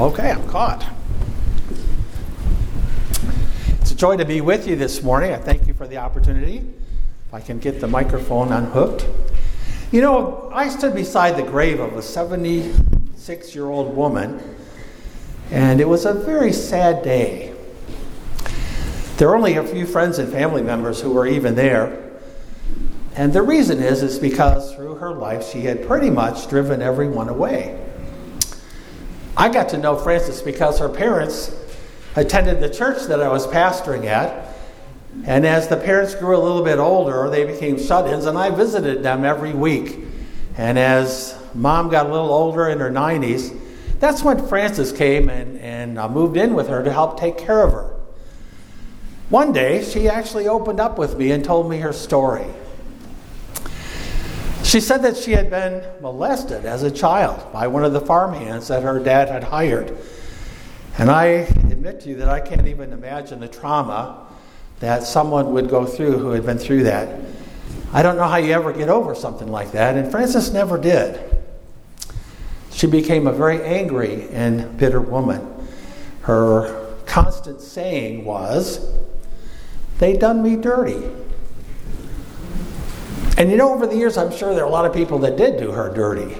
Okay, I'm caught. It's a joy to be with you this morning. I thank you for the opportunity. If I can get the microphone unhooked. You know, I stood beside the grave of a 76-year-old woman, and it was a very sad day. There were only a few friends and family members who were even there. And the reason is because through her life, she had pretty much driven everyone away. I got to know Frances because her parents attended the church that I was pastoring at, and as the parents grew a little bit older, they became shut-ins, and I visited them every week. And as Mom got a little older in her 90s, that's when Frances came and moved in with her to help take care of her. One day, she actually opened up with me and told me her story. She said that she had been molested as a child by one of the farmhands that her dad had hired. And I admit to you that I can't even imagine the trauma that someone would go through who had been through that. I don't know how you ever get over something like that, and Frances never did. She became a very angry and bitter woman. Her constant saying was, "They done me dirty." And you know, over the years, I'm sure there are a lot of people that did do her dirty.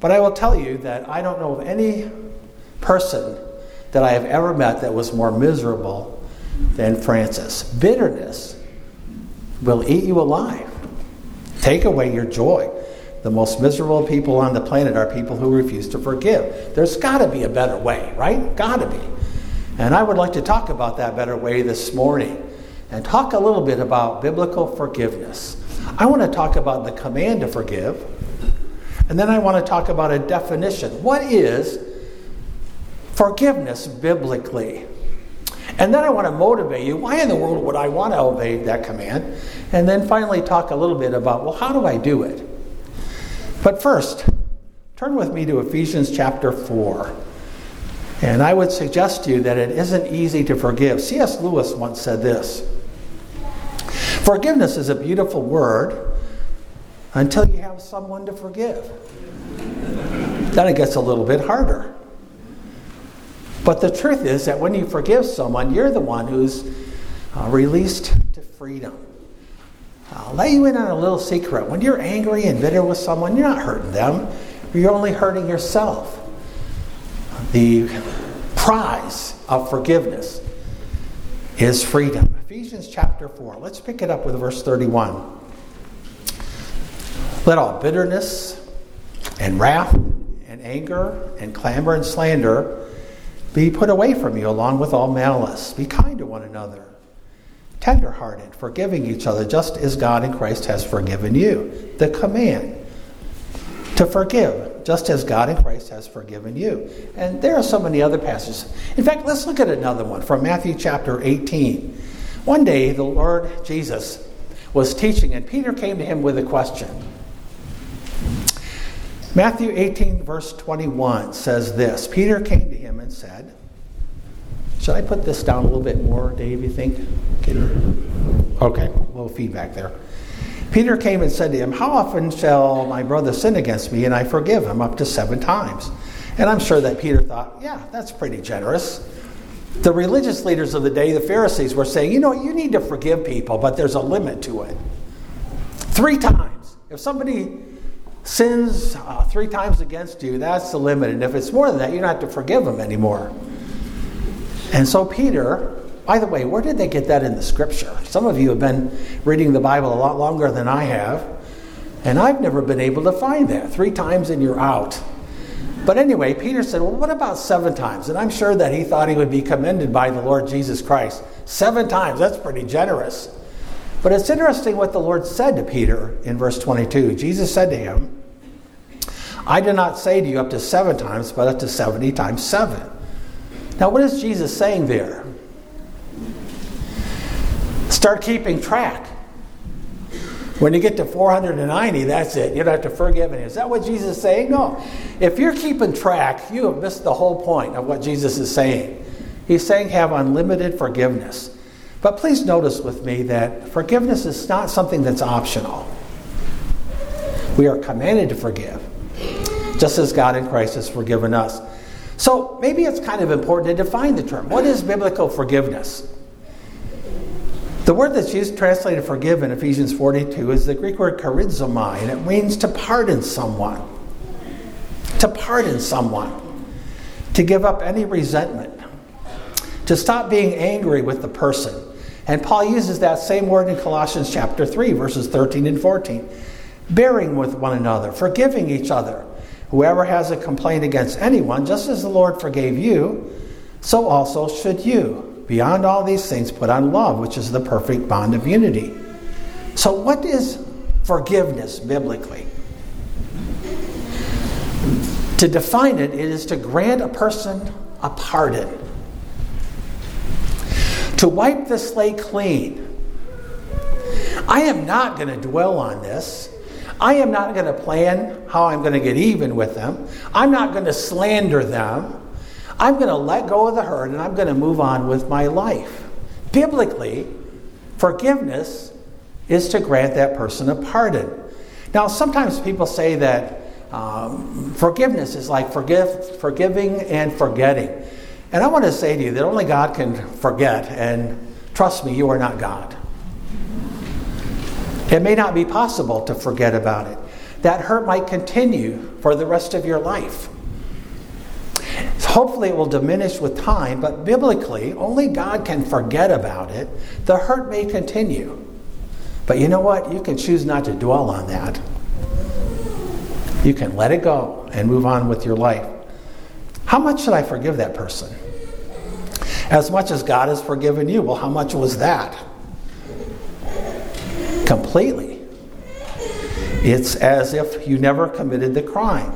But I will tell you that I don't know of any person that I have ever met that was more miserable than Frances. Bitterness will eat you alive. Take away your joy. The most miserable people on the planet are people who refuse to forgive. There's got to be a better way, right? Got to be. And I would like to talk about that better way this morning. And talk a little bit about biblical forgiveness. I want to talk about the command to forgive, and then I want to talk about a definition. What is forgiveness biblically? And then I want to motivate you. Why in the world would I want to obey that command? And then finally talk a little bit about, well, how do I do it? But first, turn with me to Ephesians chapter 4. And I would suggest to you that it isn't easy to forgive. C.S. Lewis once said this: "Forgiveness is a beautiful word until you have someone to forgive." Then it gets a little bit harder. But the truth is that when you forgive someone, you're the one who's released to freedom. I'll let you in on a little secret. When you're angry and bitter with someone, you're not hurting them. You're only hurting yourself. The prize of forgiveness is freedom. Ephesians chapter 4. Let's pick it up with verse 31. "Let all bitterness and wrath and anger and clamor and slander be put away from you, along with all malice. Be kind to one another, tenderhearted, forgiving each other, just as God in Christ has forgiven you." The command to forgive, just as God in Christ has forgiven you. And there are so many other passages. In fact, let's look at another one from Matthew chapter 18. One day, the Lord Jesus was teaching, and Peter came to him with a question. Matthew 18, verse 21 says this. Peter came to him and said, should I put this down a little bit more, Dave, you think? Okay, a little feedback there. Peter came and said to him, "How often shall my brother sin against me and I forgive him? Up to 7 times. And I'm sure that Peter thought, yeah, that's pretty generous. The religious leaders of the day, the Pharisees, were saying, you know, you need to forgive people, but there's a limit to it. 3 times. If somebody sins 3 times against you, that's the limit. And if it's more than that, you don't have to forgive them anymore. And so Peter... By the way, where did they get that in the scripture? Some of you have been reading the Bible a lot longer than I have, and I've never been able to find that. 3 times and you're out. But anyway, Peter said, well, what about 7 times? And I'm sure that he thought he would be commended by the Lord Jesus Christ. 7 times, that's pretty generous. But it's interesting what the Lord said to Peter in verse 22. Jesus said to him, I did not say to you up to 7 times, but up to 70 times 7. Now, what is Jesus saying there? Start keeping track. When you get to 490, that's it. You don't have to forgive anyone. Is that what Jesus is saying? No. If you're keeping track, you have missed the whole point of what Jesus is saying. He's saying have unlimited forgiveness. But please notice with me that forgiveness is not something that's optional. We are commanded to forgive, just as God in Christ has forgiven us. So maybe it's kind of important to define the term. What is biblical forgiveness? The word that's used, translated forgive in Ephesians 4:2, is the Greek word charizomai, and it means to pardon someone. To pardon someone. To give up any resentment. To stop being angry with the person. And Paul uses that same word in Colossians chapter 3, verses 13 and 14. Bearing with one another, forgiving each other. Whoever has a complaint against anyone, just as the Lord forgave you, so also should you. Beyond all these things, put on love, which is the perfect bond of unity. So what is forgiveness biblically? To define it, it is to grant a person a pardon. To wipe the slate clean. I am not going to dwell on this. I am not going to plan how I'm going to get even with them. I'm not going to slander them. I'm going to let go of the hurt and I'm going to move on with my life. Biblically, forgiveness is to grant that person a pardon. Now, sometimes people say that forgiveness is like forgiving and forgetting. And I want to say to you that only God can forget. And trust me, you are not God. It may not be possible to forget about it. That hurt might continue for the rest of your life. Hopefully it will diminish with time, but biblically, only God can forget about it. The hurt may continue. But you know what? You can choose not to dwell on that. You can let it go and move on with your life. How much should I forgive that person? As much as God has forgiven you. Well, how much was that? Completely. It's as if you never committed the crime.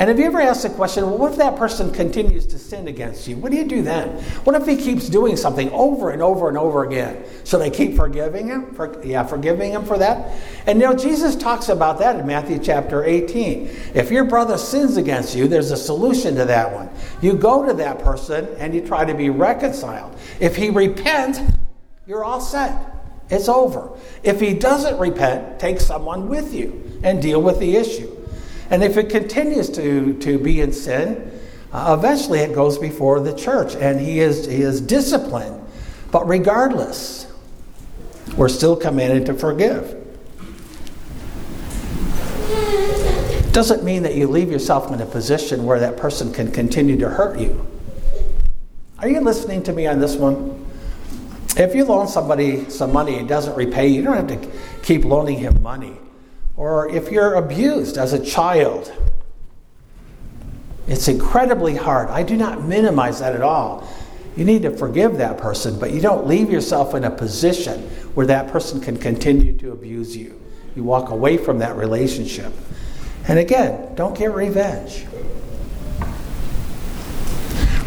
And have you ever asked the question, well, what if that person continues to sin against you? What do you do then? What if he keeps doing something over and over and over again? Should I keep forgiving him? Forgiving him for that? And now Jesus talks about that in Matthew chapter 18. If your brother sins against you, there's a solution to that one. You go to that person and you try to be reconciled. If he repents, you're all set. It's over. If he doesn't repent, take someone with you and deal with the issue. And if it continues to be in sin, eventually it goes before the church and he is disciplined. But regardless, we're still commanded to forgive. It doesn't mean that you leave yourself in a position where that person can continue to hurt you. Are you listening to me on this one? If you loan somebody some money and doesn't repay you, you don't have to keep loaning him money. Or if you're abused as a child, it's incredibly hard. I do not minimize that at all. You need to forgive that person, but you don't leave yourself in a position where that person can continue to abuse you. You walk away from that relationship. And again, don't get revenge.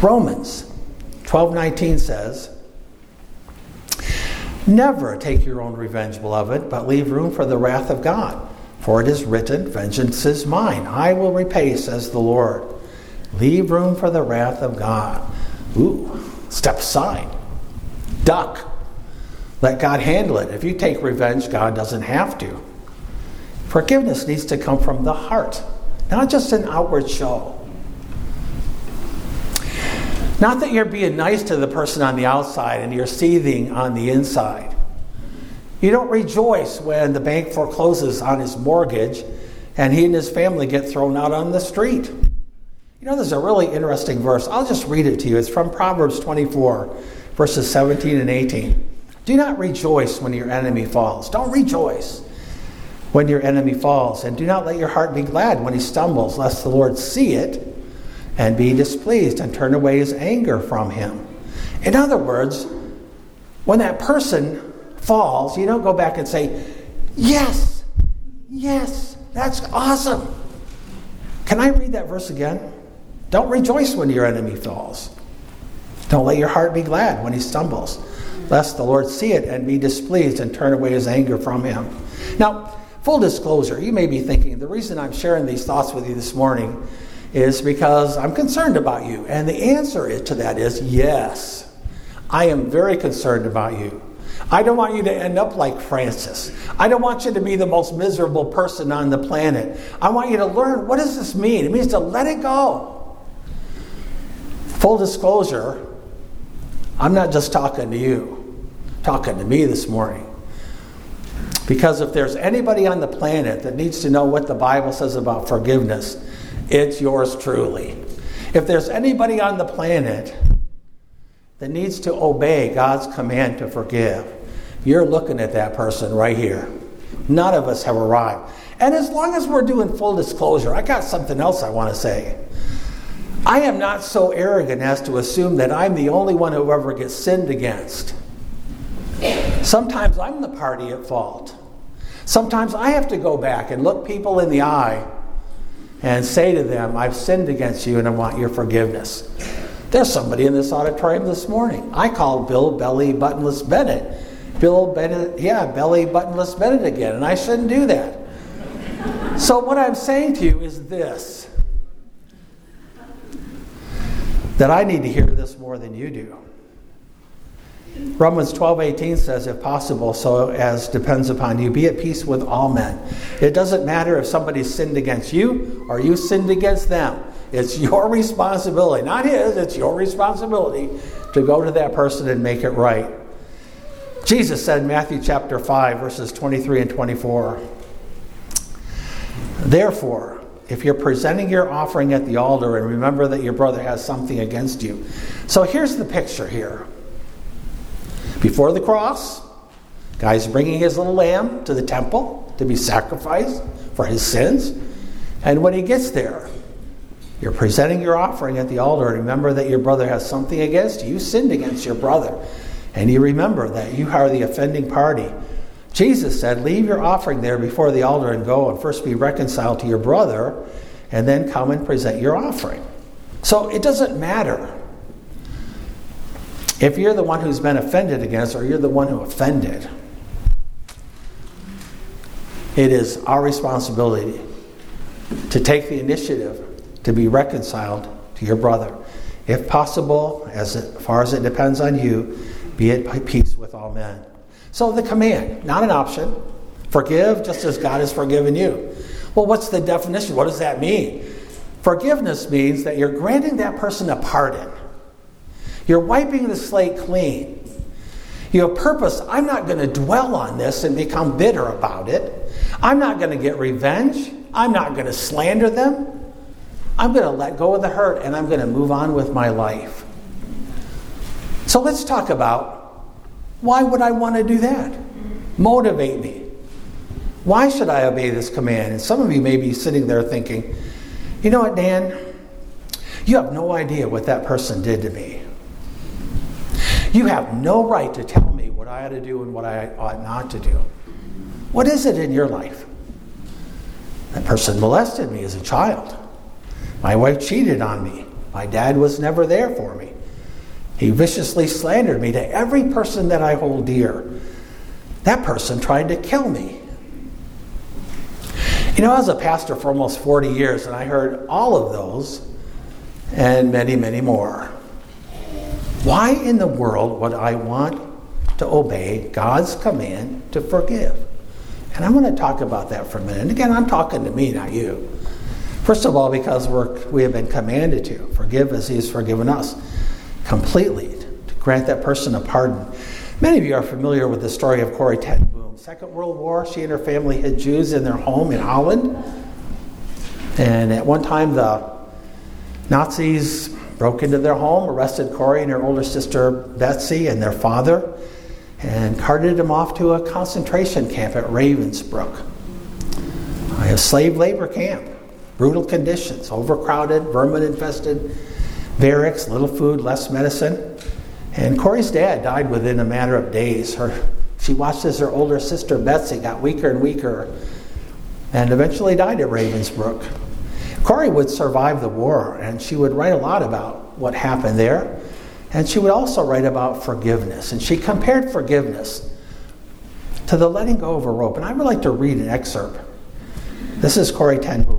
Romans 12:19 says, never take your own revenge, beloved, but leave room for the wrath of God. For it is written, vengeance is mine. I will repay, says the Lord. Leave room for the wrath of God. Ooh, step aside. Duck. Let God handle it. If you take revenge, God doesn't have to. Forgiveness needs to come from the heart, not just an outward show. Not that you're being nice to the person on the outside and you're seething on the inside. You don't rejoice when the bank forecloses on his mortgage and he and his family get thrown out on the street. You know, there's a really interesting verse. I'll just read it to you. It's from Proverbs 24, verses 17 and 18. Do not rejoice when your enemy falls. Don't rejoice when your enemy falls. And do not let your heart be glad when he stumbles, lest the Lord see it and be displeased and turn away his anger from him. In other words, when that person falls, you don't go back and say, yes, that's awesome. Can I read that verse again? Don't rejoice when your enemy falls. Don't let your heart be glad when he stumbles, lest the Lord see it and be displeased and turn away his anger from him. Now, full disclosure, you may be thinking, the reason I'm sharing these thoughts with you this morning is because I'm concerned about you. And the answer to that is yes. I am very concerned about you. I don't want you to end up like Francis. I don't want you to be the most miserable person on the planet. I want you to learn, what does this mean? It means to let it go. Full disclosure, I'm not just talking to you, I'm talking to me this morning. Because if there's anybody on the planet that needs to know what the Bible says about forgiveness, it's yours truly. If there's anybody on the planet that needs to obey God's command to forgive, you're looking at that person right here. None of us have arrived. And as long as we're doing full disclosure, I got something else I want to say. I am not so arrogant as to assume that I'm the only one who ever gets sinned against. Sometimes I'm the party at fault. Sometimes I have to go back and look people in the eye and say to them, I've sinned against you and I want your forgiveness. There's somebody in this auditorium this morning. I called Bill Belly Buttonless Bennett. Belly Buttonless Bennett again, and I shouldn't do that. So what I'm saying to you is this, that I need to hear this more than you do. Romans 12:18 says, if possible, so as depends upon you, be at peace with all men. It doesn't matter if somebody sinned against you or you sinned against them. It's your responsibility, not his, it's your responsibility to go to that person and make it right. Jesus said in Matthew chapter 5, verses 23 and 24, therefore, if you're presenting your offering at the altar and remember that your brother has something against you. So here's the picture here. Before the cross, guy's bringing his little lamb to the temple to be sacrificed for his sins. And when he gets there, you're presenting your offering at the altar. Remember that your brother has something against you. You sinned against your brother. And you remember that you are the offending party. Jesus said, leave your offering there before the altar and go and first be reconciled to your brother and then come and present your offering. So it doesn't matter if you're the one who's been offended against, or you're the one who offended, it is our responsibility to take the initiative to be reconciled to your brother. If possible, as far as it depends on you, be at peace with all men. So the command, not an option. Forgive just as God has forgiven you. Well, what's the definition? What does that mean? Forgiveness means that you're granting that person a pardon. You're wiping the slate clean. You have purpose. I'm not going to dwell on this and become bitter about it. I'm not going to get revenge. I'm not going to slander them. I'm going to let go of the hurt and I'm going to move on with my life. So let's talk about, why would I want to do that? Motivate me. Why should I obey this command? And some of you may be sitting there thinking, you know what, Dan? You have no idea what that person did to me. You have no right to tell me what I ought to do and what I ought not to do. What is it in your life? That person molested me as a child. My wife cheated on me. My dad was never there for me. He viciously slandered me to every person that I hold dear. That person tried to kill me. You know, I was a pastor for almost 40 years, and I heard all of those and many, many more. Why in the world would I want to obey God's command to forgive? And I'm going to talk about that for a minute. And again, I'm talking to me, not you. First of all, because we have been commanded to forgive as he has forgiven us completely, to grant that person a pardon. Many of you are familiar with the story of Corrie Ten Boom. Second World War, she and her family hid Jews in their home in Holland. And at one time, the Nazis broke into their home, arrested Corrie and her older sister Betsy and their father, and carted them off to a concentration camp at Ravensbrück. A slave labor camp, brutal conditions, overcrowded, vermin-infested barracks, little food, less medicine. And Corrie's dad died within a matter of days. She watched as her older sister Betsy got weaker and weaker and eventually died at Ravensbrück. Corrie would survive the war, and she would write a lot about what happened there. And she would also write about forgiveness. And she compared forgiveness to the letting go of a rope. And I would like to read an excerpt. This is Corrie Ten Boom.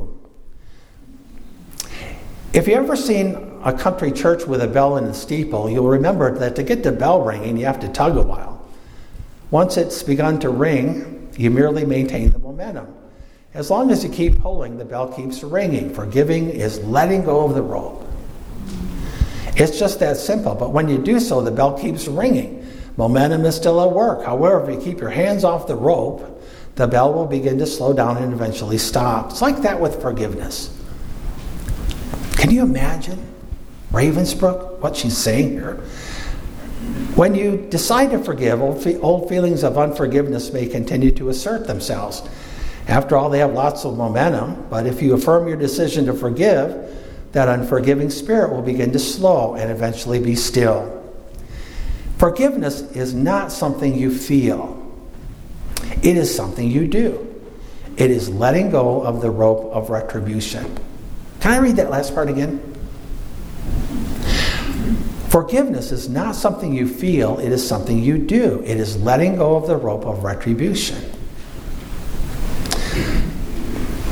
If you've ever seen a country church with a bell in the steeple, you'll remember that to get the bell ringing, you have to tug a while. Once it's begun to ring, you merely maintain the momentum. As long as you keep pulling, the bell keeps ringing. Forgiving is letting go of the rope. It's just that simple. But when you do so, the bell keeps ringing. Momentum is still at work. However, if you keep your hands off the rope, the bell will begin to slow down and eventually stop. It's like that with forgiveness. Can you imagine Ravensbrück, what she's saying here? When you decide to forgive, old feelings of unforgiveness may continue to assert themselves. After all, they have lots of momentum, but if you affirm your decision to forgive, that unforgiving spirit will begin to slow and eventually be still. Forgiveness is not something you feel. It is something you do. It is letting go of the rope of retribution. Can I read that last part again? Forgiveness is not something you feel. It is something you do. It is letting go of the rope of retribution.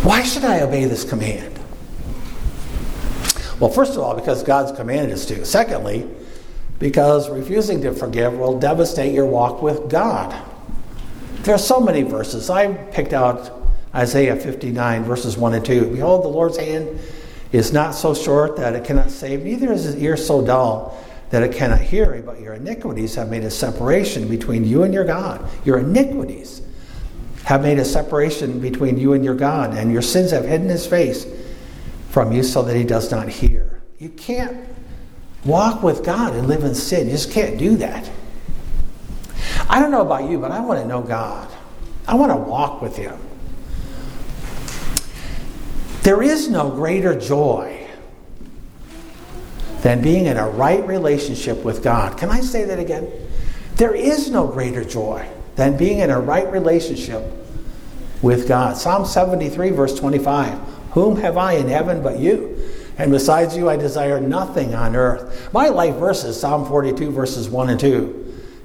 Why should I obey this command? Well, first of all, because God's commanded us to. Secondly, because refusing to forgive will devastate your walk with God. There are so many verses. I picked out Isaiah 59, verses 1 and 2. Behold, the Lord's hand is not so short that it cannot save, neither is his ear so dull that it cannot hear. But your iniquities have made a separation between you and your God. Your iniquities have made a separation between you and your God, and your sins have hidden his face from you so that he does not hear. You can't walk with God and live in sin. You just can't do that. I don't know about you, but I want to know God. I want to walk with him. There is no greater joy than being in a right relationship with God. Can I say that again? There is no greater joy than being in a right relationship with God. Psalm 73, verse 25. Whom have I in heaven but you? And besides you, I desire nothing on earth. My life verses, Psalm 42, verses 1 and 2.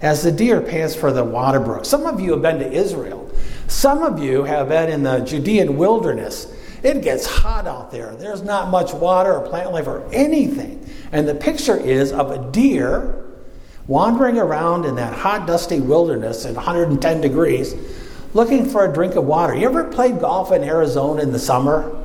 As the deer pants for the water brook. Some of you have been to Israel. Some of you have been in the Judean wilderness. It gets hot out there. There's not much water or plant life or anything. And the picture is of a deer wandering around in that hot, dusty wilderness at 110 degrees looking for a drink of water. You ever played golf in Arizona in the summer?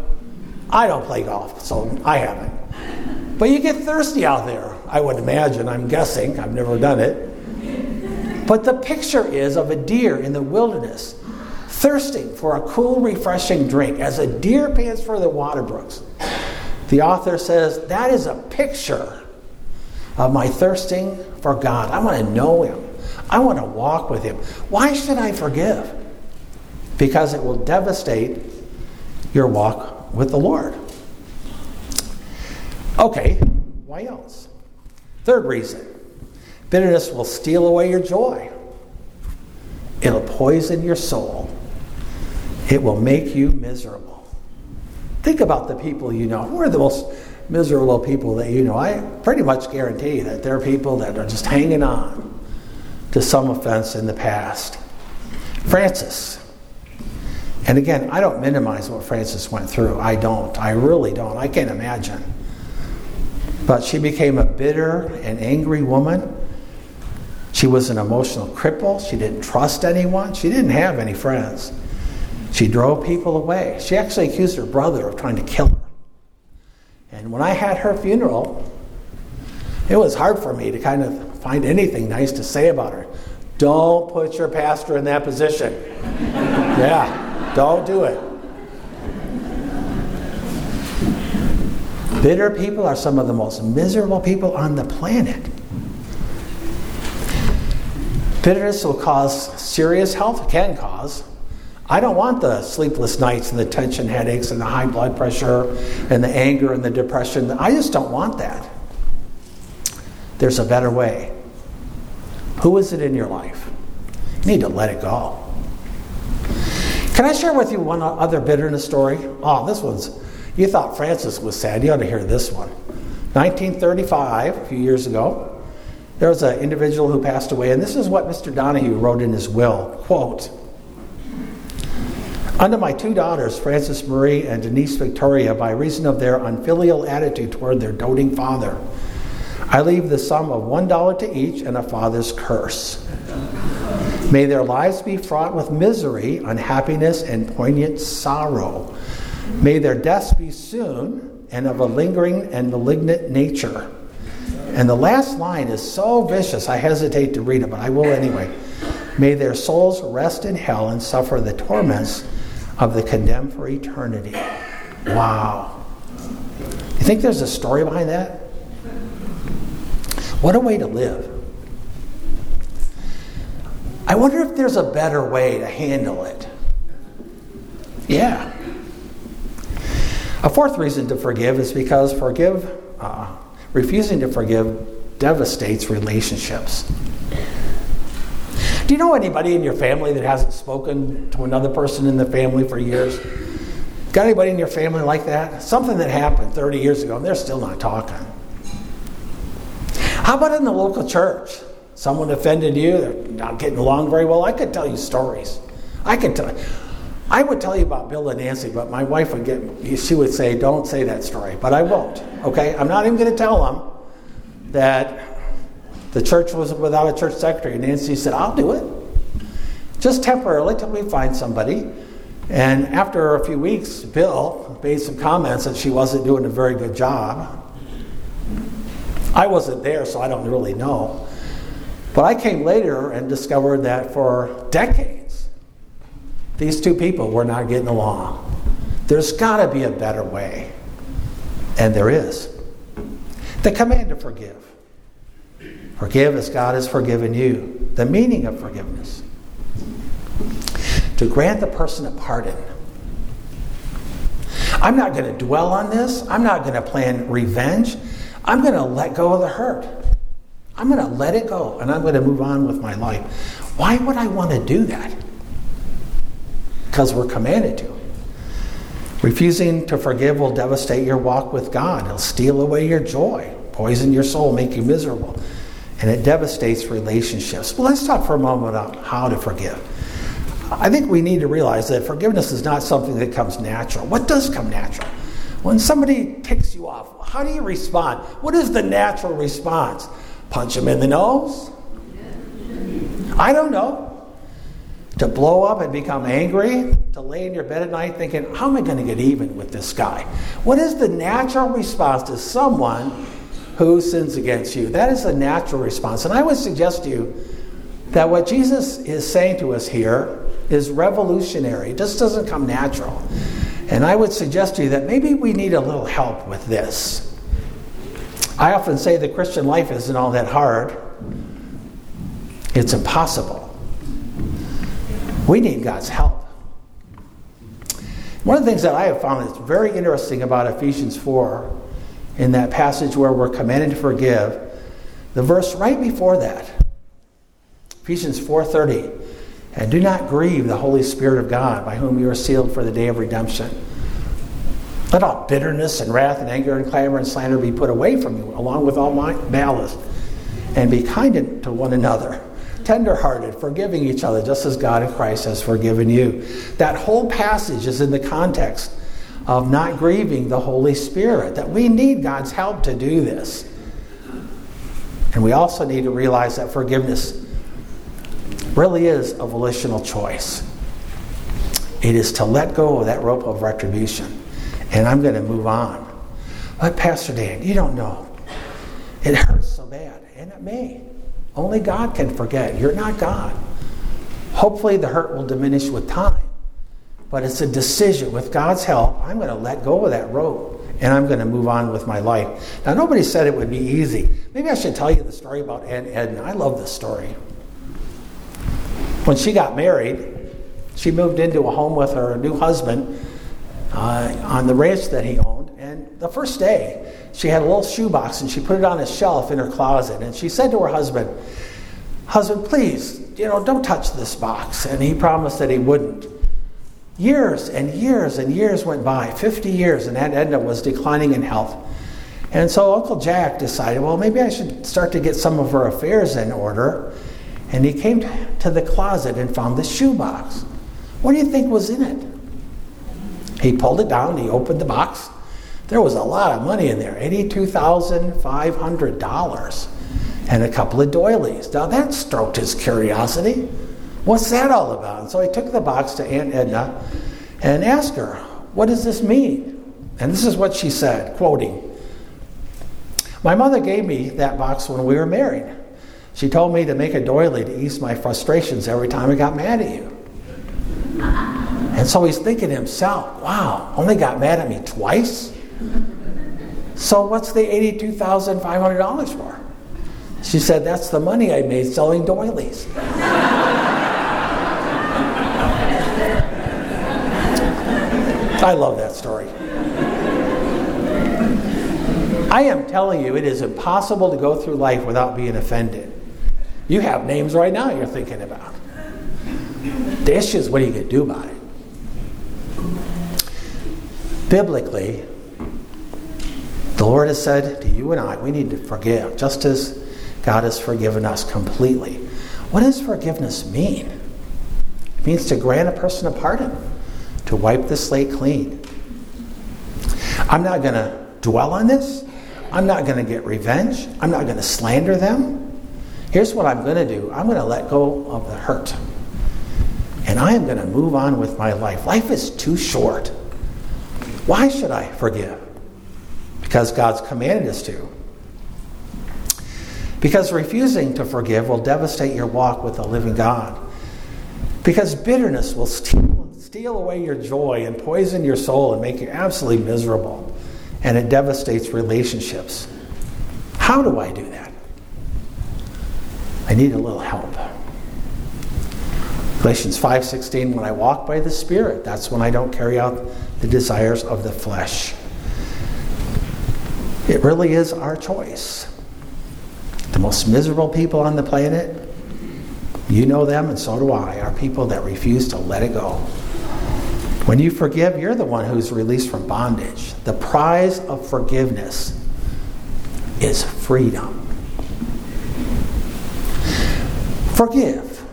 I don't play golf, so I haven't. But you get thirsty out there, I would imagine. I'm guessing. I've never done it. But the picture is of a deer in the wilderness thirsting for a cool, refreshing drink as a deer pants for the water brooks. The author says, that is a picture of my thirsting for God. I want to know him. I want to walk with him. Why should I forgive? Because it will devastate your walk with the Lord. Okay, why else? Third reason, bitterness will steal away your joy. It'll poison your soul. It will make you miserable. Think about the people you know. Who are the most miserable people that you know? I pretty much guarantee that there are people that are just hanging on to some offense in the past. Francis. And again, I don't minimize what Francis went through. I don't. I really don't. I can't imagine. But she became a bitter and angry woman. She was an emotional cripple. She didn't trust anyone. She didn't have any friends. She drove people away. She actually accused her brother of trying to kill her. And when I had her funeral, it was hard for me to kind of find anything nice to say about her. Don't put your pastor in that position. Yeah, don't do it. Bitter people are some of the most miserable people on the planet. Bitterness will cause serious health, can cause. I don't want the sleepless nights and the tension headaches and the high blood pressure and the anger and the depression. I just don't want that. There's a better way. Who is it in your life? You need to let it go. Can I share with you one other bitterness story? Oh, this one's, you thought Francis was sad. You ought to hear this one. 1935, a few years ago. There was an individual who passed away, and this is what Mr. Donahue wrote in his will. Quote, unto my two daughters, Frances Marie and Denise Victoria, by reason of their unfilial attitude toward their doting father, I leave the sum of $1 to each and a father's curse. May their lives be fraught with misery, unhappiness, and poignant sorrow. May their deaths be soon and of a lingering and malignant nature. And the last line is so vicious, I hesitate to read it, but I will anyway. May their souls rest in hell and suffer the torments of the condemned for eternity. Wow. You think there's a story behind that? What a way to live. I wonder if there's a better way to handle it. Yeah. A fourth reason to forgive is because refusing to forgive devastates relationships. Do you know anybody in your family that hasn't spoken to another person in the family for years? Got anybody in your family like that? Something that happened 30 years ago and they're still not talking. How about in the local church? Someone offended you, they're not getting along very well. I could tell you stories. I would tell you about Bill and Nancy, but my wife would say, don't say that story, but I won't, okay? I'm not even going to tell them that the church was without a church secretary. And Nancy said, I'll do it, just temporarily till we find somebody. And after a few weeks, Bill made some comments that she wasn't doing a very good job. I wasn't there, so I don't really know. But I came later and discovered that for decades, these two people were not getting along. There's got to be a better way. And there is. The command to forgive. Forgive as God has forgiven you. The meaning of forgiveness. To grant the person a pardon. I'm not going to dwell on this. I'm not going to plan revenge. I'm going to let go of the hurt. I'm going to let it go, and I'm going to move on with my life. Why would I want to do that? Because we're commanded to. Refusing to forgive will devastate your walk with God. It'll steal away your joy, poison your soul, make you miserable. And it devastates relationships. Well, let's talk for a moment about how to forgive. I think we need to realize that forgiveness is not something that comes natural. What does come natural? When somebody ticks you off, how do you respond? What is the natural response? Punch him in the nose? I don't know. To blow up and become angry? To lay in your bed at night thinking, how am I going to get even with this guy? What is the natural response to someone who sins against you? That is a natural response. And I would suggest to you that what Jesus is saying to us here is revolutionary. It just doesn't come natural. And I would suggest to you that maybe we need a little help with this. I often say the Christian life isn't all that hard. It's impossible. We need God's help. One of the things that I have found that's very interesting about Ephesians 4, in that passage where we're commanded to forgive, the verse right before that, Ephesians 4:30, and do not grieve the Holy Spirit of God, by whom you are sealed for the day of redemption. Let all bitterness and wrath and anger and clamor and slander be put away from you, along with all malice. And be kind to one another, tenderhearted, forgiving each other, just as God in Christ has forgiven you. That whole passage is in the context of not grieving the Holy Spirit, that we need God's help to do this. And we also need to realize that forgiveness really is a volitional choice. It is to let go of that rope of retribution. And I'm going to move on. But Pastor Dan, you don't know. It hurts so bad. And it may. Only God can forget. You're not God. Hopefully the hurt will diminish with time. But it's a decision. With God's help, I'm going to let go of that rope. And I'm going to move on with my life. Now, nobody said it would be easy. Maybe I should tell you the story about Aunt Edna. I love this story. When she got married, she moved into a home with her new husband, on the ranch that he owned. And the first day, she had a little shoebox and she put it on a shelf in her closet. And she said to her husband, please, don't touch this box. And he promised that he wouldn't. Years and years and years went by, 50 years, and Aunt Edna was declining in health. And so Uncle Jack decided, well, maybe I should start to get some of her affairs in order. And he came to the closet and found this shoebox. What do you think was in it? He pulled it down, he opened the box. There was a lot of money in there, $82,500, and a couple of doilies. Now that stroked his curiosity. What's that all about? And so he took the box to Aunt Edna and asked her, what does this mean? And this is what she said, quoting, My mother gave me that box when we were married. She told me to make a doily to ease my frustrations every time I got mad at you. And so he's thinking to himself, wow, only got mad at me twice? So what's the $82,500 for? She said, that's the money I made selling doilies. I love that story. I am telling you, it is impossible to go through life without being offended. You have names right now you're thinking about. The issue is, what do you get to do about it? Biblically, the Lord has said to you and I, we need to forgive, just as God has forgiven us completely. What does forgiveness mean? It means to grant a person a pardon, to wipe the slate clean. I'm not going to dwell on this. I'm not going to get revenge. I'm not going to slander them. Here's what I'm going to do. I'm going to let go of the hurt. And I am going to move on with my life. Life is too short. Why should I forgive? Because God's commanded us to. Because refusing to forgive will devastate your walk with the living God. Because bitterness will steal away your joy and poison your soul and make you absolutely miserable. And it devastates relationships. How do I do that? I need a little help. Galatians 5:16, when I walk by the Spirit, that's when I don't carry out the desires of the flesh. It really is our choice. The most miserable people on the planet, you know them and so do I, are people that refuse to let it go. When you forgive, you're the one who's released from bondage. The prize of forgiveness is freedom. Forgive,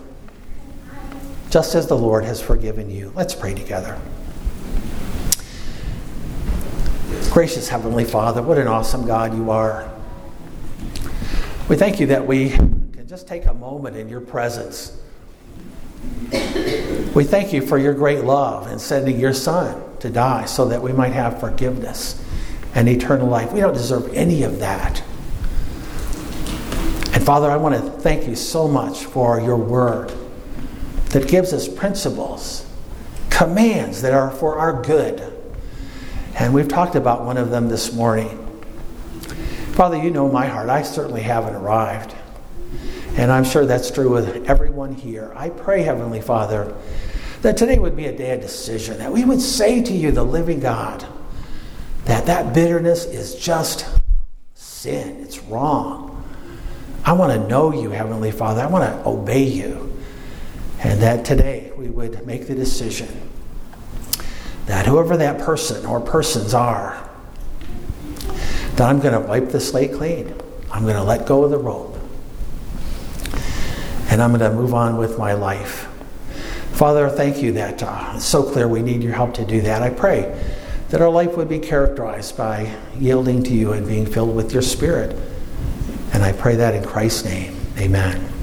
just as the Lord has forgiven you. Let's pray together. Gracious Heavenly Father, what an awesome God you are. We thank you that we can just take a moment in your presence. We thank you for your great love in sending your Son to die so that we might have forgiveness and eternal life. We don't deserve any of that. And Father, I want to thank you so much for your word that gives us principles, commands that are for our good. And we've talked about one of them this morning. Father, you know my heart. I certainly haven't arrived. And I'm sure that's true with everyone here. I pray, Heavenly Father, that today would be a day of decision, that we would say to you, the living God, that bitterness is just sin. It's wrong. I want to know you, Heavenly Father. I want to obey you. And that today we would make the decision that whoever that person or persons are, that I'm going to wipe the slate clean. I'm going to let go of the rope. And I'm going to move on with my life. Father, thank you that it's so clear we need your help to do that. I pray that our life would be characterized by yielding to you and being filled with your Spirit. And I pray that in Christ's name. Amen.